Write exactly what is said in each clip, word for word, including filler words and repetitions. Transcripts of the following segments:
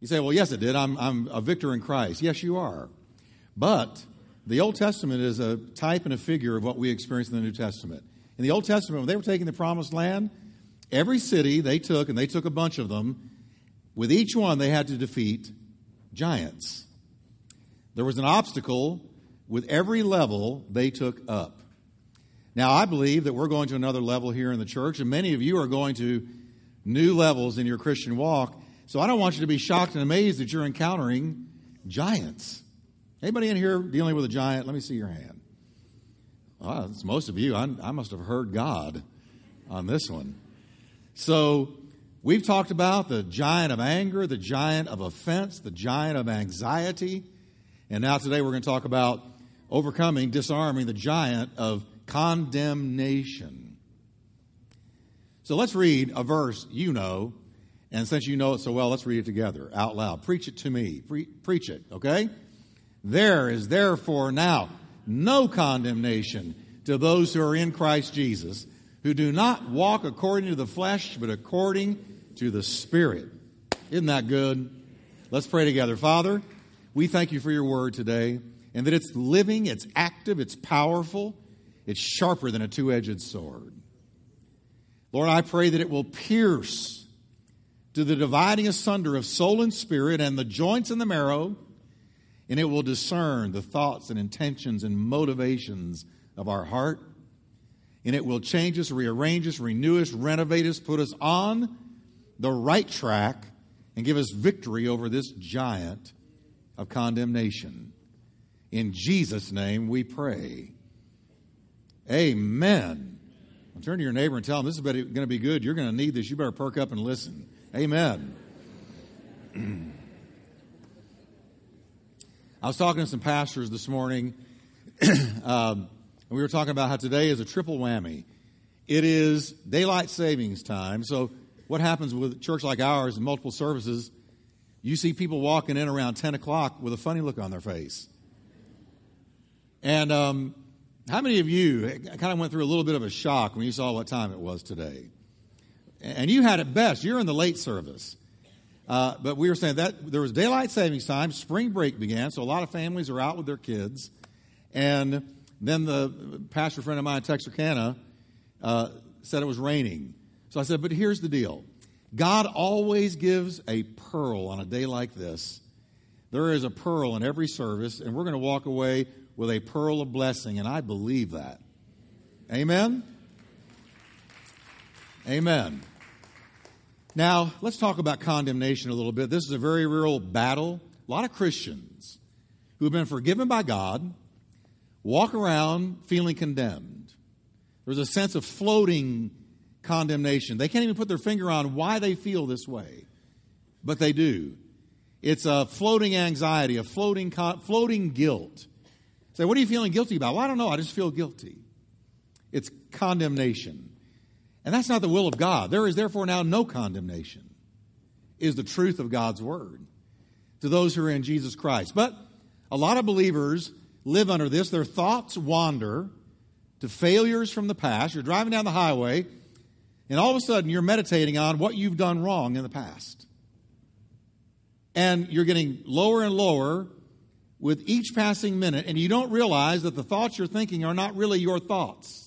You say, well, yes, it did. I'm, I'm a victor in Christ. Yes, you are. But the Old Testament is a type and a figure of what we experience in the New Testament. In the Old Testament, when they were taking the Promised Land, every city they took, and they took a bunch of them, with each one they had to defeat giants. There was an obstacle with every level they took up. Now, I believe that we're going to another level here in the church, and many of you are going to new levels in your Christian walk. So I don't want you to be shocked and amazed that you're encountering giants. Anybody in here dealing with a giant? Let me see your hand. Oh, that's most of you. I, I must have heard God on this one. So we've talked about the giant of anger, the giant of offense, the giant of anxiety. And now today we're going to talk about overcoming, disarming the giant of condemnation. So let's read a verse you know. And since you know it so well, let's read it together out loud. Preach it to me. Pre- preach it, okay? There is therefore now no condemnation to those who are in Christ Jesus, who do not walk according to the flesh, but according to the Spirit. Isn't that good? Let's pray together. Father, we thank you for your word today, and that it's living, it's active, it's powerful, it's sharper than a two-edged sword. Lord, I pray that it will pierce to the dividing asunder of soul and spirit and the joints and the marrow, and it will discern the thoughts and intentions and motivations of our heart. And it will change us, rearrange us, renew us, renovate us, put us on the right track, and give us victory over this giant of condemnation. In Jesus' name we pray. Amen. I'll turn to your neighbor and tell him this is going to be good. You're going to need this. You better perk up and listen. Amen. I was talking to some pastors this morning, um, and we were talking about how today is a triple whammy. It is daylight savings time, so what happens with a church like ours and multiple services, you see people walking in around ten o'clock with a funny look on their face. And um, how many of you kind of went through a little bit of a shock when you saw what time it was today? And you had it best. You're in the late service. Uh, but we were saying that there was daylight savings time. Spring break began, so a lot of families are out with their kids. And then the pastor friend of mine in Texarkana uh, said it was raining. So I said, but here's the deal. God always gives a pearl on a day like this. There is a pearl in every service, and we're going to walk away with a pearl of blessing, and I believe that. Amen? Amen. Now, let's talk about condemnation a little bit. This is a very real battle. A lot of Christians who have been forgiven by God walk around feeling condemned. There's a sense of floating condemnation. They can't even put their finger on why they feel this way, but they do. It's a floating anxiety, a floating con- floating guilt. Say, what are you feeling guilty about? Well, I don't know. I just feel guilty. It's condemnation. And that's not the will of God. There is therefore now no condemnation, is the truth of God's word to those who are in Jesus Christ. But a lot of believers live under this. Their thoughts wander to failures from the past. You're driving down the highway, and all of a sudden you're meditating on what you've done wrong in the past. And you're getting lower and lower with each passing minute, and you don't realize that the thoughts you're thinking are not really your thoughts,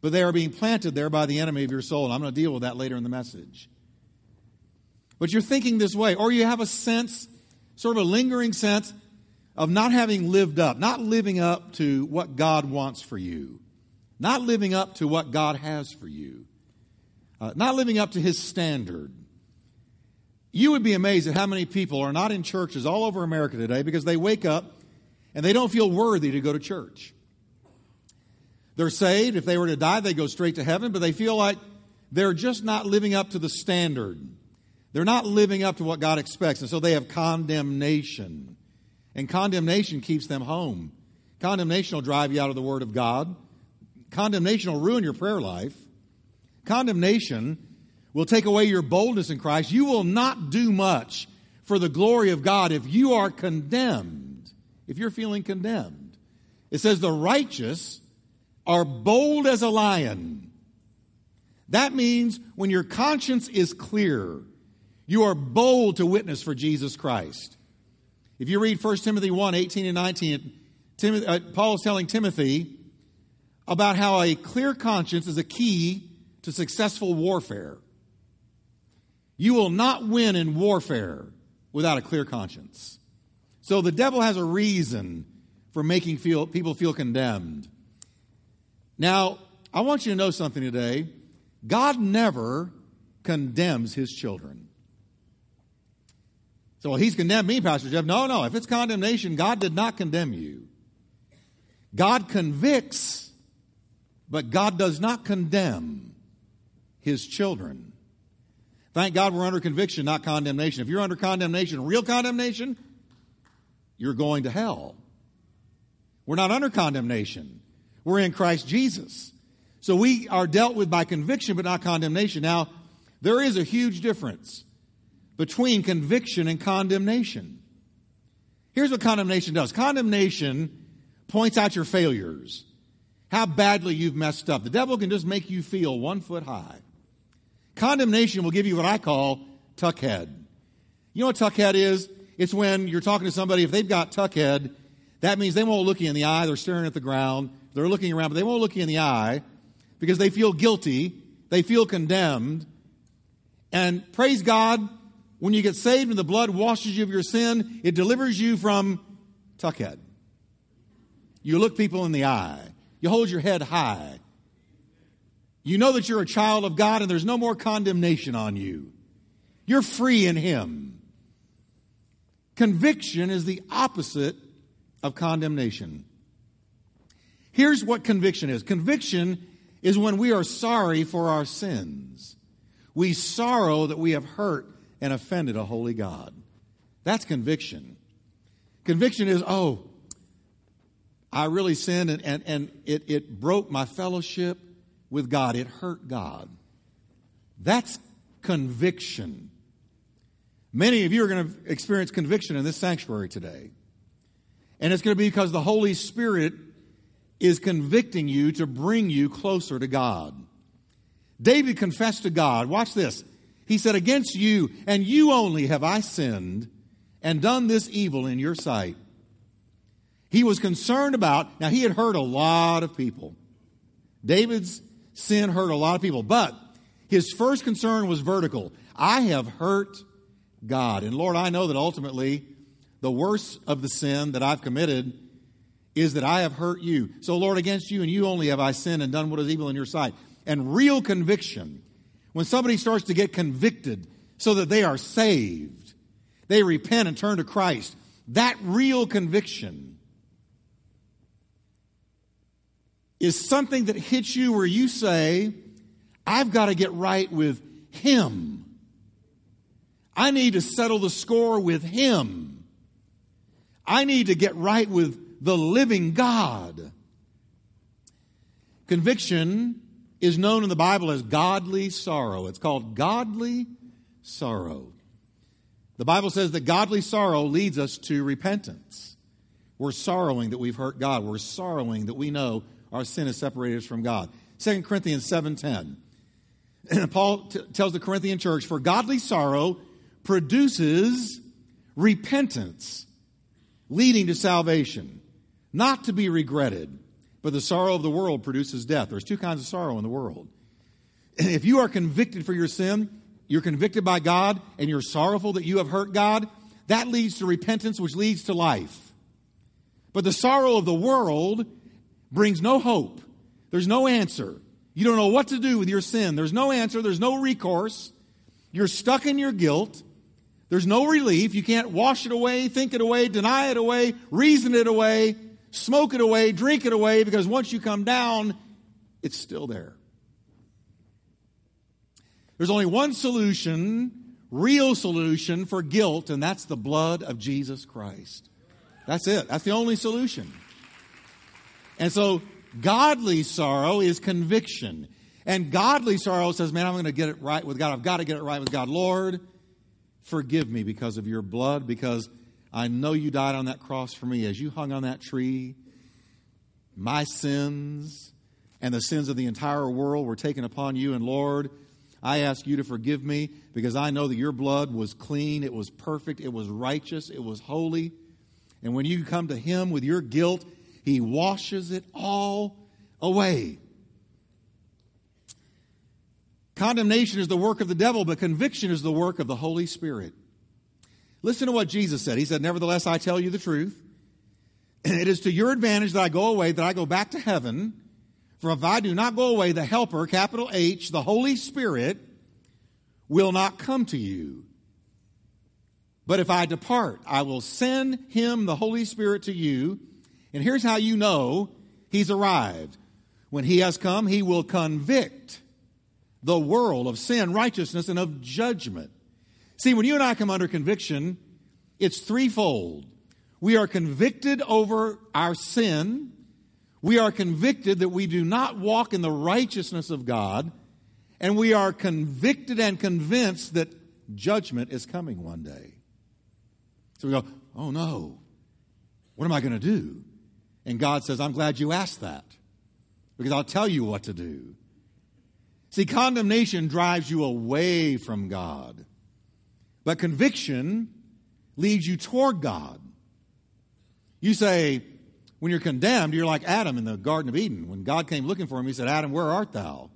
but they are being planted there by the enemy of your soul. And I'm going to deal with that later in the message. But you're thinking this way, or you have a sense, sort of a lingering sense of not having lived up, not living up to what God wants for you, not living up to what God has for you, uh, not living up to his standard. You would be amazed at how many people are not in churches all over America today because they wake up and they don't feel worthy to go to church. They're saved. If they were to die, they go straight to heaven, but they feel like they're just not living up to the standard. They're not living up to what God expects, and so they have condemnation. And condemnation keeps them home. Condemnation will drive you out of the Word of God. Condemnation will ruin your prayer life. Condemnation will take away your boldness in Christ. You will not do much for the glory of God if you are condemned, if you're feeling condemned. It says the righteous are bold as a lion. That means when your conscience is clear, You are bold to witness for Jesus Christ. If you read First Timothy one, eighteen and nineteen, Timothy, uh, Paul is telling Timothy about how a clear conscience is a key to successful warfare. You will not win in warfare without a clear conscience. So the devil has a reason for making feel, people feel condemned. Now, I want you to know something today. God never condemns his children. So, well, he's condemned me, Pastor Jeff. No, no. If it's condemnation, God did not condemn you. God convicts, but God does not condemn his children. Thank God we're under conviction, not condemnation. If you're under condemnation, real condemnation, you're going to hell. We're not under condemnation. We're in Christ Jesus. So we are dealt with by conviction, but not condemnation. Now, there is a huge difference between conviction and condemnation. Here's what condemnation does. Condemnation points out your failures, how badly you've messed up. The devil can just make you feel one foot high. Condemnation will give you what I call tuck head. You know what tuck head is? It's when you're talking to somebody, if they've got tuck head, that means they won't look you in the eye. They're staring at the ground. They're looking around, but they won't look you in the eye because they feel guilty. They feel condemned. And praise God, when you get saved and the blood washes you of your sin, it delivers you from tuckhead. You look people in the eye. You hold your head high. You know that you're a child of God and there's no more condemnation on you. You're free in Him. Conviction is the opposite of condemnation. Here's what conviction is. Conviction is when we are sorry for our sins. We sorrow that we have hurt and offended a holy God. That's conviction. Conviction is, oh, I really sinned and, and, and it, it broke my fellowship with God. It hurt God. That's conviction. Many of you are going to experience conviction in this sanctuary today. And it's going to be because the Holy Spirit is convicting you to bring you closer to God. David confessed to God. Watch this. He said, "Against you and you only have I sinned and done this evil in your sight." He was concerned about, now he had hurt a lot of people. David's sin hurt a lot of people, but his first concern was vertical. I have hurt God. And Lord, I know that ultimately the worst of the sin that I've committed is that I have hurt you. So Lord, against you and you only have I sinned and done what is evil in your sight. And real conviction, when somebody starts to get convicted so that they are saved, they repent and turn to Christ, that real conviction is something that hits you where you say, I've got to get right with Him. I need to settle the score with Him. I need to get right with the living God. Conviction is known in the Bible as godly sorrow. It's called godly sorrow. The Bible says that godly sorrow leads us to repentance. We're sorrowing that we've hurt God. We're sorrowing that we know our sin has separated us from God. Second Corinthians seven ten. Paul t- tells the Corinthian church, for godly sorrow produces repentance, leading to salvation, not to be regretted. But the sorrow of the world produces death. There's two kinds of sorrow in the world. If you are convicted for your sin, you're convicted by God, and you're sorrowful that you have hurt God, that leads to repentance, which leads to life. But the sorrow of the world brings no hope. There's no answer. You don't know what to do with your sin. There's no answer. There's no recourse. You're stuck in your guilt. There's no relief. You can't wash it away, think it away, deny it away, reason it away. Smoke it away, drink it away, because once you come down, it's still there. There's only one solution, real solution for guilt, and that's the blood of Jesus Christ. That's it. That's the only solution. And so godly sorrow is conviction. And godly sorrow says, man, I'm going to get it right with God. I've got to get it right with God. Lord, forgive me because of your blood, because I know you died on that cross for me. As you hung on that tree, my sins and the sins of the entire world were taken upon you. And Lord, I ask you to forgive me because I know that your blood was clean, it was perfect, it was righteous, it was holy. And when you come to him with your guilt, he washes it all away. Condemnation is the work of the devil, but conviction is the work of the Holy Spirit. Listen to what Jesus said. He said, nevertheless, I tell you the truth. It is to your advantage that I go away, that I go back to heaven. For if I do not go away, the Helper, capital H, the Holy Spirit, will not come to you. But if I depart, I will send him, the Holy Spirit, to you. And here's how you know he's arrived. When he has come, he will convict the world of sin, righteousness, and of judgment. See, when you and I come under conviction, it's threefold. We are convicted over our sin. We are convicted that we do not walk in the righteousness of God. And we are convicted and convinced that judgment is coming one day. So we go, oh no, what am I going to do? And God says, I'm glad you asked that because I'll tell you what to do. See, condemnation drives you away from God. But conviction leads you toward God. You say, when you're condemned, you're like Adam in the Garden of Eden. When God came looking for him, he said, Adam, where art thou?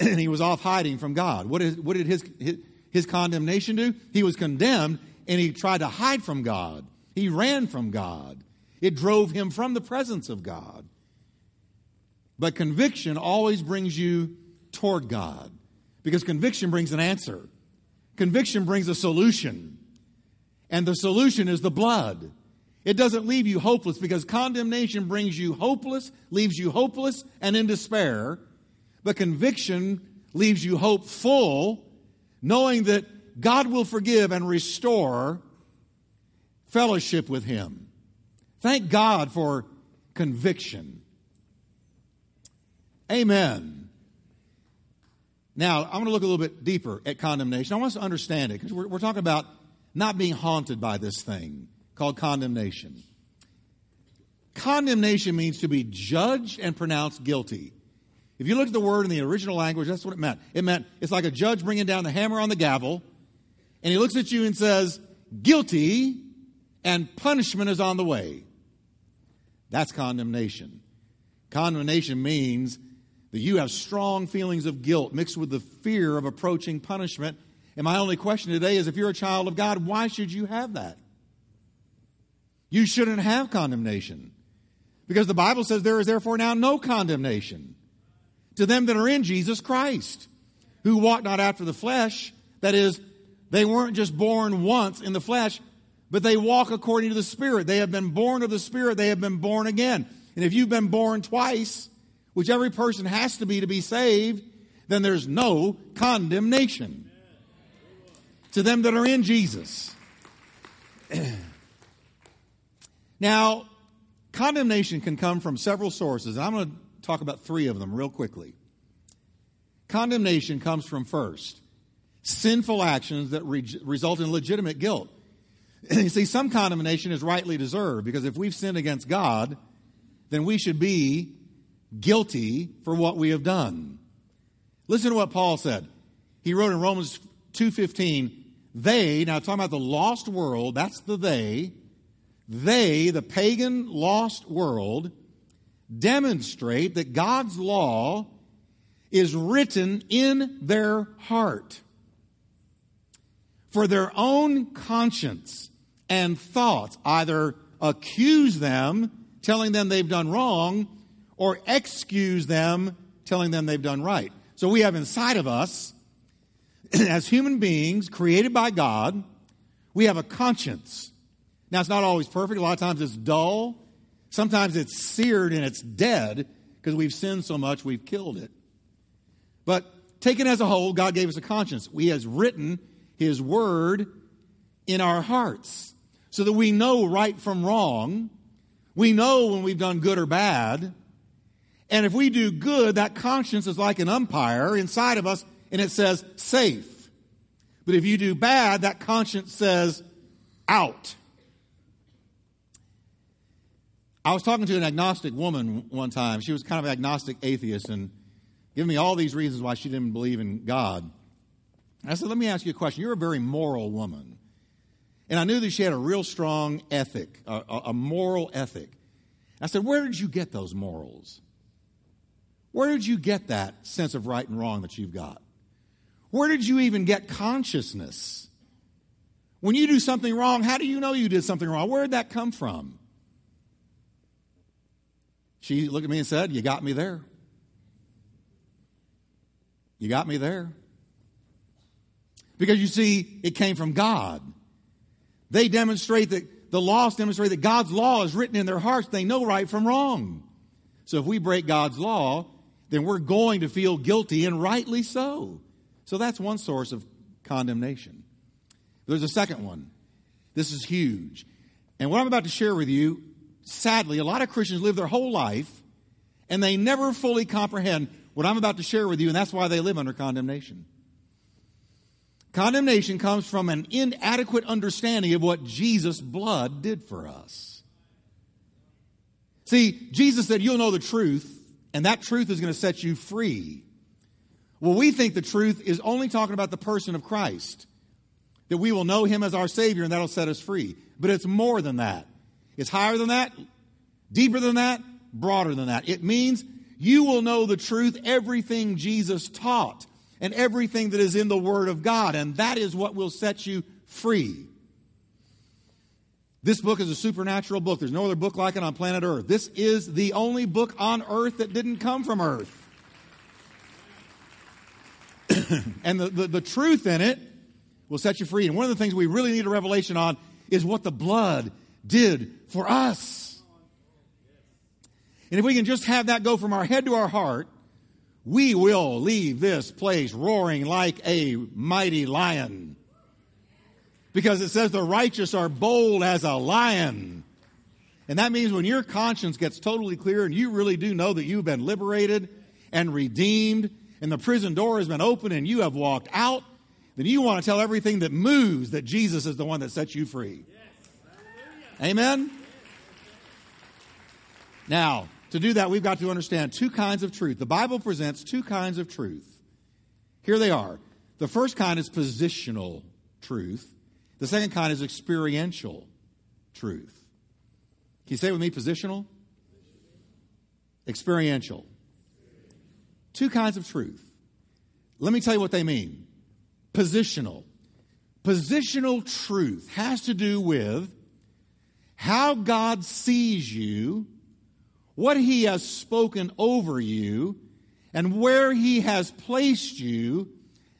And he was off hiding from God. What, is, what did his, his, his condemnation do? He was condemned and he tried to hide from God. He ran from God. It drove him from the presence of God. But conviction always brings you toward God because conviction brings an answer. Conviction brings a solution, and the solution is the blood. It doesn't leave you hopeless because condemnation brings you hopeless, leaves you hopeless and in despair, but conviction leaves you hopeful, knowing that God will forgive and restore fellowship with him. Thank God for conviction. Amen. Now, I'm going to look a little bit deeper at condemnation. I want us to understand it because we're, we're talking about not being haunted by this thing called condemnation. Condemnation means to be judged and pronounced guilty. If you look at the word in the original language, that's what it meant. It meant it's like a judge bringing down the hammer on the gavel, and he looks at you and says, guilty, and punishment is on the way. That's condemnation. Condemnation means that you have strong feelings of guilt mixed with the fear of approaching punishment. And my only question today is, if you're a child of God, why should you have that? You shouldn't have condemnation. Because the Bible says there is therefore now no condemnation to them that are in Jesus Christ, who walk not after the flesh. That is, they weren't just born once in the flesh, but they walk according to the Spirit. They have been born of the Spirit. They have been born again. And if you've been born twice, which every person has to be to be saved, then there's no condemnation to them that are in Jesus. Now, condemnation can come from several sources. And I'm going to talk about three of them real quickly. Condemnation comes from, first, sinful actions that re- result in legitimate guilt. You see, some condemnation is rightly deserved because if we've sinned against God, then we should be guilty for what we have done. Listen to what Paul said. He wrote in Romans two fifteen, they, now talking about the lost world, that's the they, they, the pagan lost world, demonstrate that God's law is written in their heart. For their own conscience and thoughts either accuse them, telling them they've done wrong, or excuse them, telling them they've done right. So we have inside of us, as human beings created by God, we have a conscience. Now, it's not always perfect. A lot of times it's dull. Sometimes it's seared and it's dead because we've sinned so much we've killed it. But taken as a whole, God gave us a conscience. He has written his word in our hearts so that we know right from wrong. We know when we've done good or bad. And if we do good, that conscience is like an umpire inside of us, and it says, safe. But if you do bad, that conscience says, out. I was talking to an agnostic woman one time. She was kind of an agnostic atheist, and Give me all these reasons why she didn't believe in God. I said, let me ask you a question. You're a very moral woman. And I knew that she had a real strong ethic, a, a moral ethic. I said, where did you get those morals? Where did you get that sense of right and wrong that you've got? Where did you even get consciousness? When you do something wrong, how do you know you did something wrong? Where did that come from? She looked at me and said, you got me there. You got me there. Because you see, it came from God. They demonstrate that the laws demonstrate that God's law is written in their hearts. They know right from wrong. So if we break God's law, then we're going to feel guilty, and rightly so. So that's one source of condemnation. There's a second one. This is huge. And what I'm about to share with you, sadly, a lot of Christians live their whole life and they never fully comprehend what I'm about to share with you, and that's why they live under condemnation. Condemnation comes from an inadequate understanding of what Jesus' blood did for us. See, Jesus said, you'll know the truth, and that truth is going to set you free. Well, we think the truth is only talking about the person of Christ, that we will know him as our Savior, and that'll set us free. But it's more than that. It's higher than that, deeper than that, broader than that. It means you will know the truth, everything Jesus taught, and everything that is in the Word of God, and that is what will set you free. This book is a supernatural book. There's no other book like it on planet Earth. This is the only book on Earth that didn't come from Earth. And the, the, the truth in it will set you free. And one of the things we really need a revelation on is what the blood did for us. And if we can just have that go from our head to our heart, we will leave this place roaring like a mighty lion. Because it says the righteous are bold as a lion. And that means when your conscience gets totally clear and you really do know that you've been liberated and redeemed and the prison door has been opened and you have walked out, then you want to tell everything that moves that Jesus is the one that sets you free. Yes. Amen? Yes. Now, to do that, we've got to understand two kinds of truth. The Bible presents two kinds of truth. Here they are. The first kind is positional truth. The second kind is experiential truth. Can you say it with me? Positional? Experiential. Two kinds of truth. Let me tell you what they mean. Positional. Positional truth has to do with how God sees you, what he has spoken over you, and where he has placed you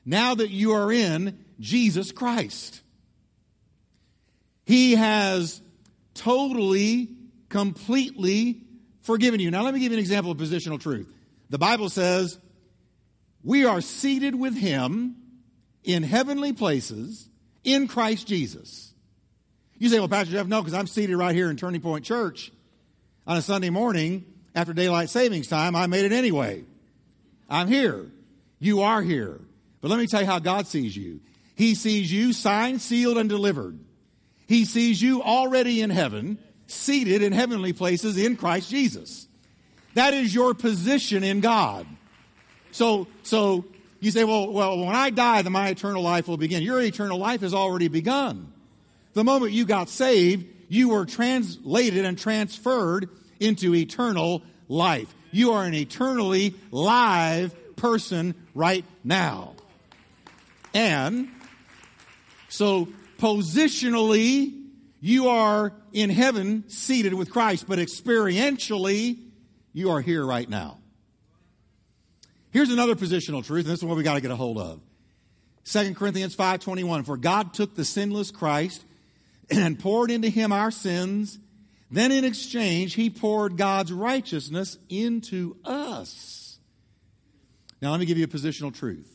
now that you are in Jesus Christ. He has totally, completely forgiven you. Now, let me give you an example of positional truth. The Bible says, we are seated with him in heavenly places in Christ Jesus. You say, well, Pastor Jeff, no, because I'm seated right here in Turning Point Church. On a Sunday morning, after daylight savings time, I made it anyway. I'm here. You are here. But let me tell you how God sees you. He sees you signed, sealed, and delivered. He sees you already in heaven, seated in heavenly places in Christ Jesus. That is your position in God. So, so you say, well, well, when I die, then my eternal life will begin. Your eternal life has already begun. The moment you got saved, you were translated and transferred into eternal life. You are an eternally live person right now. And so positionally, you are in heaven seated with Christ, but experientially, you are here right now. Here's another positional truth, and this is what we got to get a hold of. Second Corinthians five twenty-one, for God took the sinless Christ and poured into him our sins. Then in exchange, he poured God's righteousness into us. Now, let me give you a positional truth.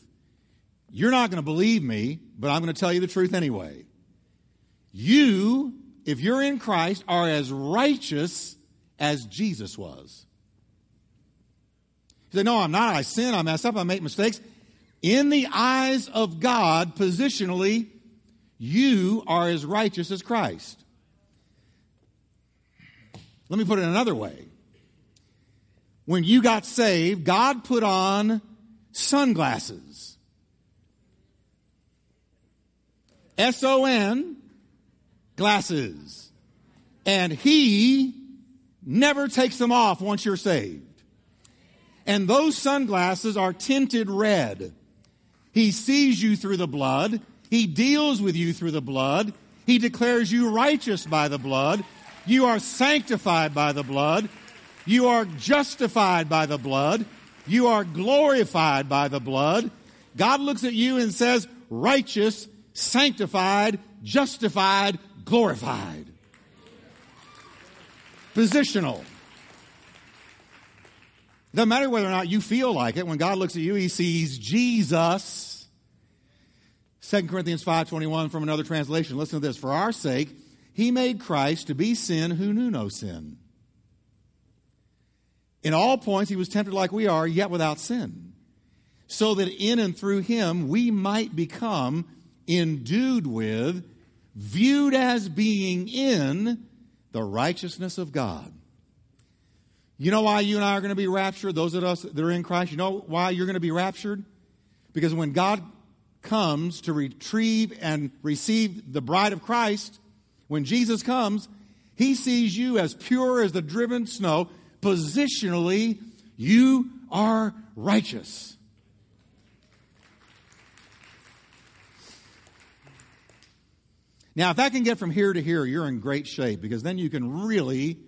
You're not going to believe me, but I'm going to tell you the truth anyway. You, if you're in Christ, are as righteous as Jesus was. You say, no, I'm not. I sin. I mess up. I make mistakes. In the eyes of God, positionally, you are as righteous as Christ. Let me put it another way. When you got saved, God put on sunglasses. S O N, glasses. And he never takes them off once you're saved. And those sunglasses are tinted red. He sees you through the blood. He deals with you through the blood. He declares you righteous by the blood. You are sanctified by the blood. You are justified by the blood. You are glorified by the blood. God looks at you and says, righteous, sanctified, justified, glorified. Positional. Doesn't matter whether or not you feel like it. When God looks at you, he sees Jesus. Second Corinthians five twenty-one from another translation. Listen to this. For our sake, he made Christ to be sin who knew no sin. In all points, he was tempted like we are, yet without sin. So that in and through him, we might become endued with, viewed as being in the righteousness of God. You know why you and I are going to be raptured? Those of us that are in Christ, you know why you're going to be raptured? Because when God comes to retrieve and receive the bride of Christ, when Jesus comes, he sees you as pure as the driven snow. Positionally, you are righteous. Now, if that can get from here to here, you're in great shape, because then you can really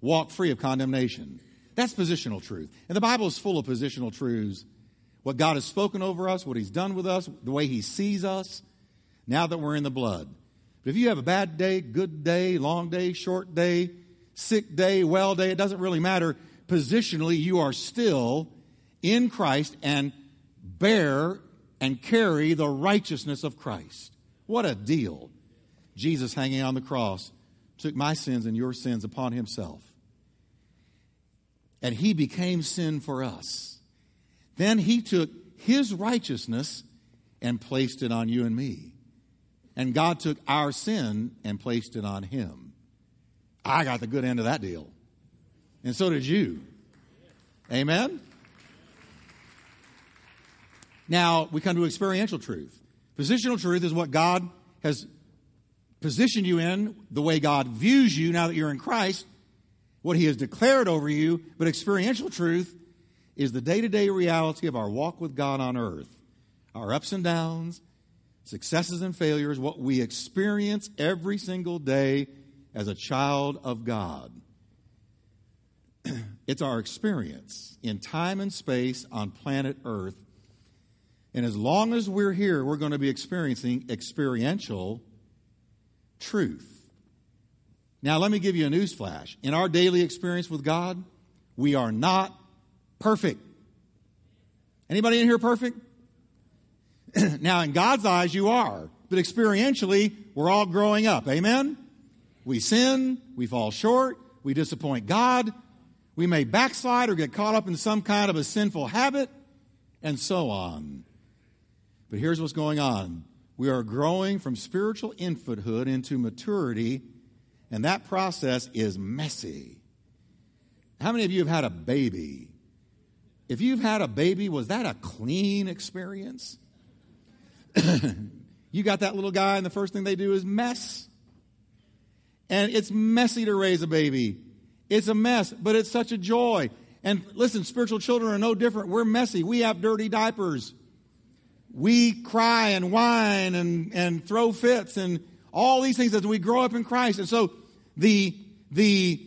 walk free of condemnation. That's positional truth. And the Bible is full of positional truths. What God has spoken over us, what he's done with us, the way he sees us, now that we're in the blood. But if you have a bad day, good day, long day, short day, sick day, well day, it doesn't really matter. Positionally, you are still in Christ and bear and carry the righteousness of Christ. What a deal. Jesus hanging on the cross took my sins and your sins upon himself. And he became sin for us. Then he took his righteousness and placed it on you and me. And God took our sin and placed it on him. I got the good end of that deal. And so did you. Amen? Now, we come to experiential truth. Positional truth is what God has position you in, the way God views you now that you're in Christ, what he has declared over you. But experiential truth is the day-to-day reality of our walk with God on earth, our ups and downs, successes and failures, what we experience every single day as a child of God. It's our experience in time and space on planet earth. And as long as we're here, we're going to be experiencing experiential truth. Now, let me give you a news flash. In our daily experience with God, we are not perfect. Anybody in here perfect? Now, in God's eyes, you are. But experientially, we're all growing up. Amen? We sin. We fall short. We disappoint God. We may backslide or get caught up in some kind of a sinful habit, and so on. But here's what's going on. We are growing from spiritual infanthood into maturity, and that process is messy. How many of you have had a baby? If you've had a baby, was that a clean experience? You got that little guy, and the first thing they do is mess. And it's messy to raise a baby. It's a mess, but it's such a joy. And listen, spiritual children are no different. We're messy. We have dirty diapers. We cry and whine and, and throw fits and all these things as we grow up in Christ. And so the, the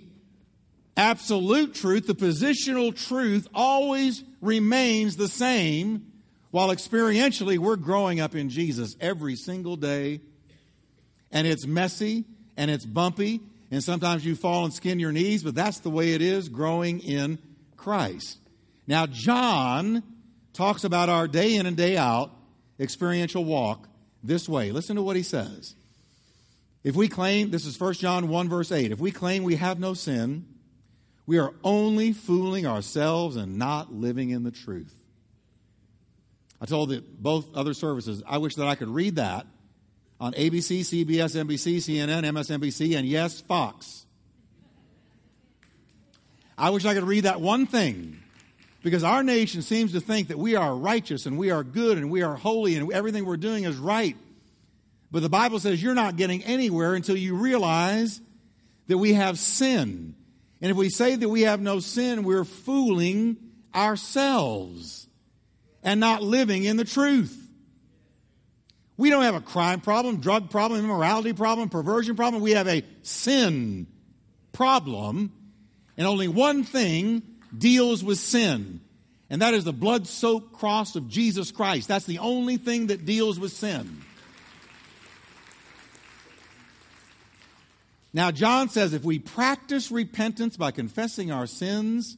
absolute truth, the positional truth, always remains the same, while experientially we're growing up in Jesus every single day. And it's messy and it's bumpy, and sometimes you fall and skin your knees, but that's the way it is growing in Christ. Now, John talks about our day in and day out experiential walk this way. Listen to what he says. If we claim, this is First John one, verse eight, if we claim we have no sin, we are only fooling ourselves and not living in the truth. I told it both other services, I wish that I could read that on A B C, C B S, N B C, C N N, M S N B C, and yes, Fox. I wish I could read that one thing Because our nation seems to think that we are righteous and we are good and we are holy and everything we're doing is right. But the Bible says you're not getting anywhere until you realize that we have sin. And if we say that we have no sin, we're fooling ourselves and not living in the truth. We don't have a crime problem, drug problem, immorality problem, perversion problem. We have a sin problem. And only one thing deals with sin. And that is the blood-soaked cross of Jesus Christ. That's the only thing that deals with sin. Now, John says if we practice repentance by confessing our sins,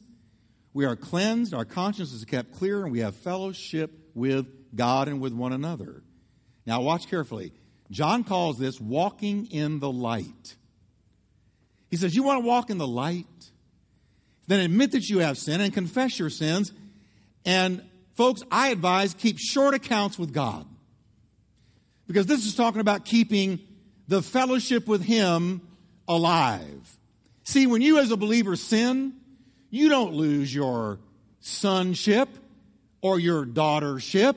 we are cleansed, our conscience is kept clear, and we have fellowship with God and with one another. Now, watch carefully. John calls this walking in the light. He says, you want to walk in the light? Then admit that you have sin and confess your sins. And, folks, I advise keep short accounts with God. Because this is talking about keeping the fellowship with Him alive. See, when you as a believer sin, you don't lose your sonship or your daughtership.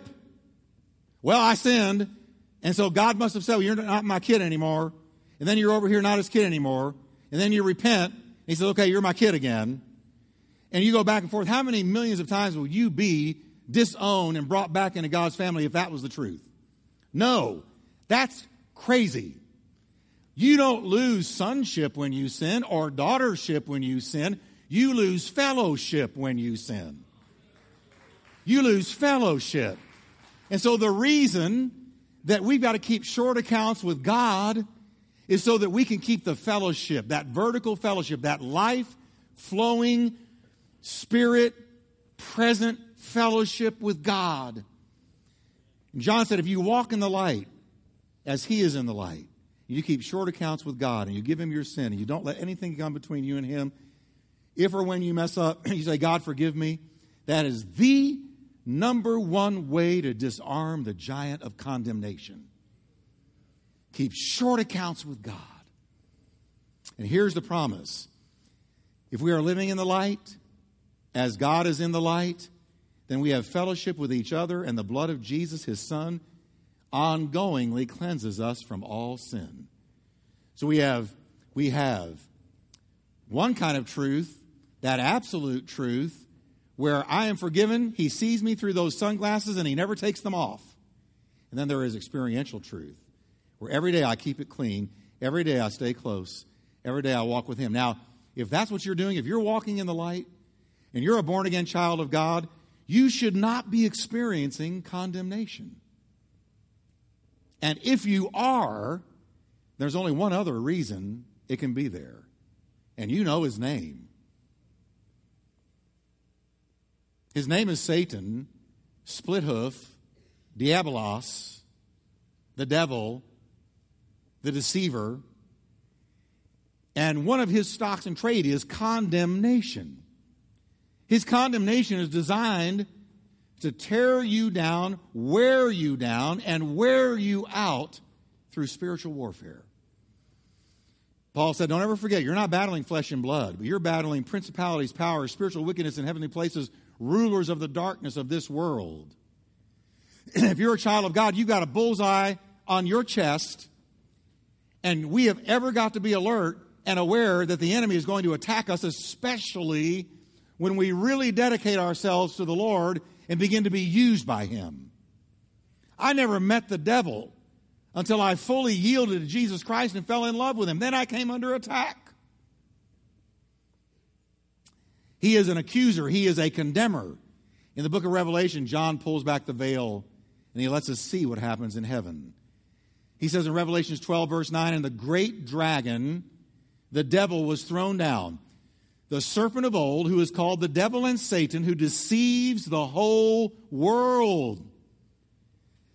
Well, I sinned, and so God must have said, well, you're not my kid anymore. And then you're over here not His kid anymore. And then you repent. He says, okay, you're my kid again. And you go back and forth. How many millions of times will you be disowned and brought back into God's family if that was the truth? No, that's crazy. You don't lose sonship when you sin or daughtership when you sin. You lose fellowship when you sin. You lose fellowship. And so the reason that we've got to keep short accounts with God is so that we can keep the fellowship, that vertical fellowship, that life-flowing, spirit-present fellowship with God. And John said, if you walk in the light as He is in the light, you keep short accounts with God, and you give Him your sin, and you don't let anything come between you and Him, if or when you mess up, you say, God, forgive me. That is the number one way to disarm the giant of condemnation. Keep short accounts with God. And here's the promise. If we are living in the light, as God is in the light, then we have fellowship with each other, and the blood of Jesus, His Son, ongoingly cleanses us from all sin. So we have, we have one kind of truth, that absolute truth, where I am forgiven, He sees me through those sunglasses, and He never takes them off. And then there is experiential truth, where every day I keep it clean, every day I stay close, every day I walk with Him. Now, if that's what you're doing, if you're walking in the light and you're a born-again child of God, you should not be experiencing condemnation. And if you are, there's only one other reason it can be there, and you know His name. His name is Satan, Splithoof, Diabolos, the devil, the deceiver, and one of his stocks in trade is condemnation. His condemnation is designed to tear you down, wear you down, and wear you out through spiritual warfare. Paul said, don't ever forget, you're not battling flesh and blood, but you're battling principalities, powers, spiritual wickedness in heavenly places, rulers of the darkness of this world. If you're a child of God, you've got a bullseye on your chest, and we have ever got to be alert and aware that the enemy is going to attack us, especially when we really dedicate ourselves to the Lord and begin to be used by Him. I never met the devil until I fully yielded to Jesus Christ and fell in love with Him. Then I came under attack. He is an accuser. He is a condemner. In the book of Revelation, John pulls back the veil and he lets us see what happens in heaven. He says in Revelation twelve, verse nine, and the great dragon, the devil, was thrown down, the serpent of old, who is called the devil and Satan, who deceives the whole world.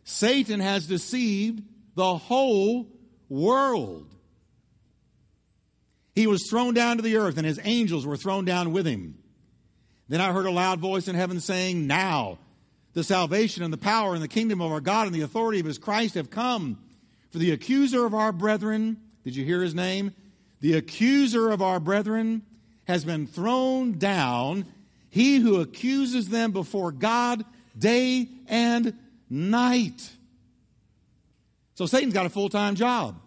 Satan has deceived the whole world. He was thrown down to the earth, and his angels were thrown down with him. Then I heard a loud voice in heaven saying, now the salvation and the power and the kingdom of our God and the authority of His Christ have come. For the accuser of our brethren, did you hear his name? The accuser of our brethren has been thrown down, He who accuses them before God day and night. So Satan's got a full-time job.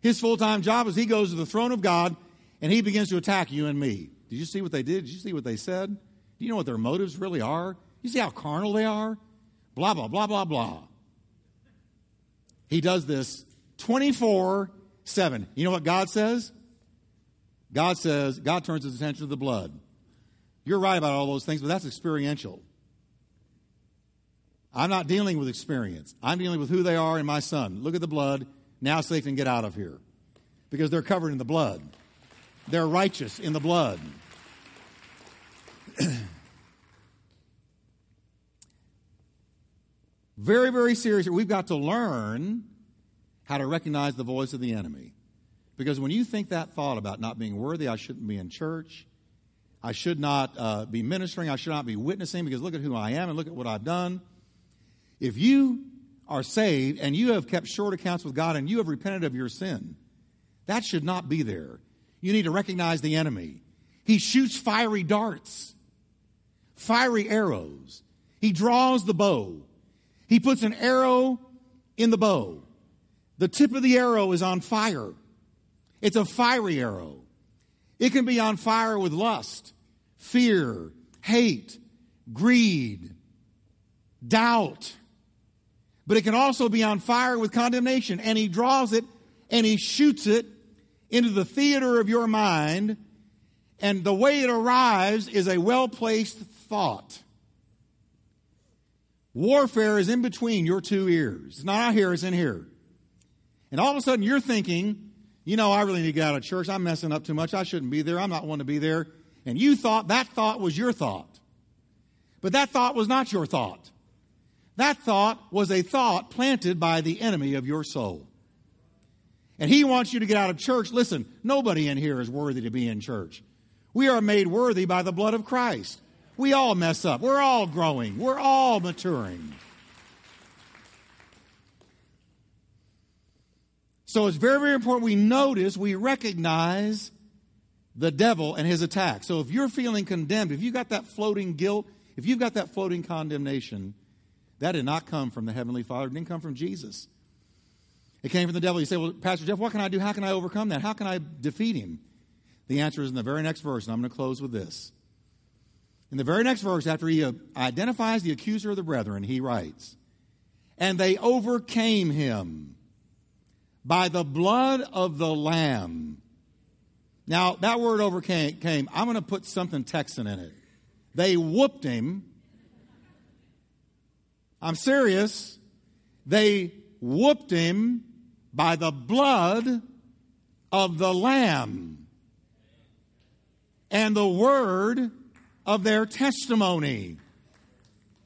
His full-time job is he goes to the throne of God and he begins to attack you and me. Did you see what they did? Did you see what they said? Do you know what their motives really are? You see how carnal they are? Blah, blah, blah, blah, blah. He does this twenty-four seven. You know what God says? God says, God turns his attention to the blood. You're right about all those things, but that's experiential. I'm not dealing with experience. I'm dealing with who they are and my son. Look at the blood. Now Satan can get out of here because they're covered in the blood. They're righteous in the blood. Very, very serious. We've got to learn how to recognize the voice of the enemy. Because when you think that thought about not being worthy, I shouldn't be in church, I should not uh, be ministering, I should not be witnessing, because look at who I am and look at what I've done. If you are saved and you have kept short accounts with God and you have repented of your sin, that should not be there. You need to recognize the enemy. He shoots fiery darts, fiery arrows. He draws the bow. He puts an arrow in the bow. The tip of the arrow is on fire. It's a fiery arrow. It can be on fire with lust, fear, hate, greed, doubt. But it can also be on fire with condemnation. And he draws it and he shoots it into the theater of your mind. And the way it arrives is a well-placed thought. Warfare is in between your two ears. It's not out here, it's in here. And all of a sudden you're thinking, you know, I really need to get out of church. I'm messing up too much. I shouldn't be there. I'm not one to be there. And you thought that thought was your thought. But that thought was not your thought. That thought was a thought planted by the enemy of your soul. And he wants you to get out of church. Listen, nobody in here is worthy to be in church. We are made worthy by the blood of Christ. We all mess up. We're all growing. We're all maturing. So it's very, very important we notice, we recognize the devil and his attack. So if you're feeling condemned, if you've got that floating guilt, if you've got that floating condemnation, that did not come from the Heavenly Father. It didn't come from Jesus. It came from the devil. You say, well, Pastor Jeff, what can I do? How can I overcome that? How can I defeat him? The answer is in the very next verse, and I'm going to close with this. In the very next verse, after he identifies the accuser of the brethren, he writes, and they overcame him by the blood of the Lamb. Now, that word overcame, came, I'm going to put something Texan in it. They whooped him. I'm serious. They whooped him by the blood of the Lamb and the word of their testimony.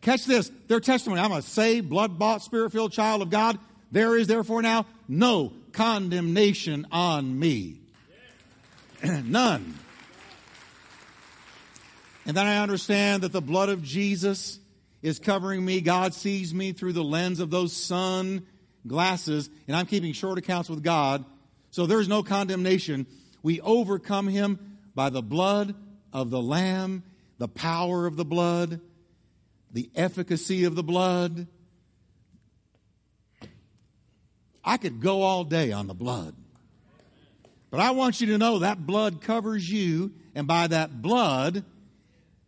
Catch this, their testimony. I'm a saved, blood-bought, spirit-filled child of God. There is therefore now no condemnation on me. Yeah. None. And then I understand that the blood of Jesus is covering me. God sees me through the lens of those sun glasses, and I'm keeping short accounts with God. So there's no condemnation. We overcome him by the blood of the Lamb, the power of the blood, the efficacy of the blood. I could go all day on the blood. But I want you to know that blood covers you, and by that blood,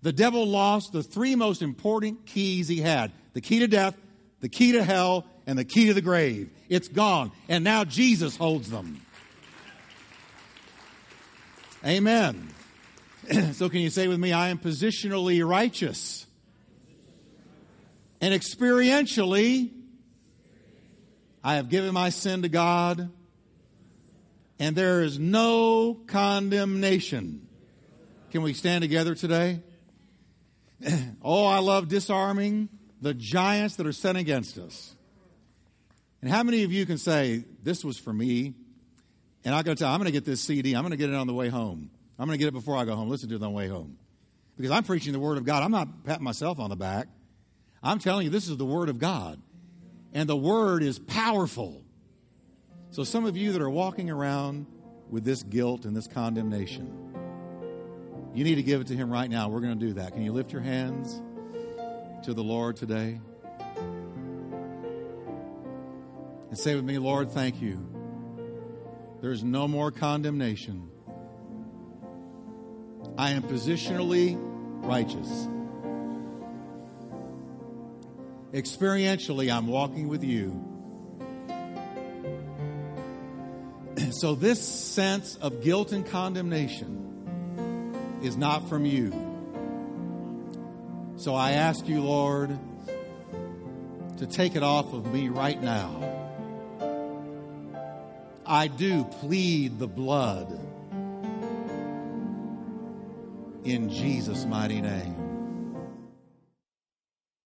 the devil lost the three most important keys he had. The key to death, the key to hell, and the key to the grave. It's gone, and now Jesus holds them. Amen. So can you say with me, I am positionally righteous and experientially I have given my sin to God and there is no condemnation. Can we stand together today? Oh, I love disarming the giants that are set against us. And how many of you can say, this was for me? And I got to tell you, I'm going to get this C D. I'm going to get it on the way home. I'm going to get it before I go home. Listen to it on the way home. Because I'm preaching the Word of God. I'm not patting myself on the back. I'm telling you, this is the Word of God. And the Word is powerful. So some of you that are walking around with this guilt and this condemnation, You need to give it to Him right now. We're going to do that. Can you lift your hands to the Lord today? And say with me, Lord, thank you. There is no more condemnation. I am positionally righteous. Experientially, I'm walking with you. So this sense of guilt and condemnation is not from you. So I ask you, Lord, to take it off of me right now. I do plead the blood in Jesus' mighty name.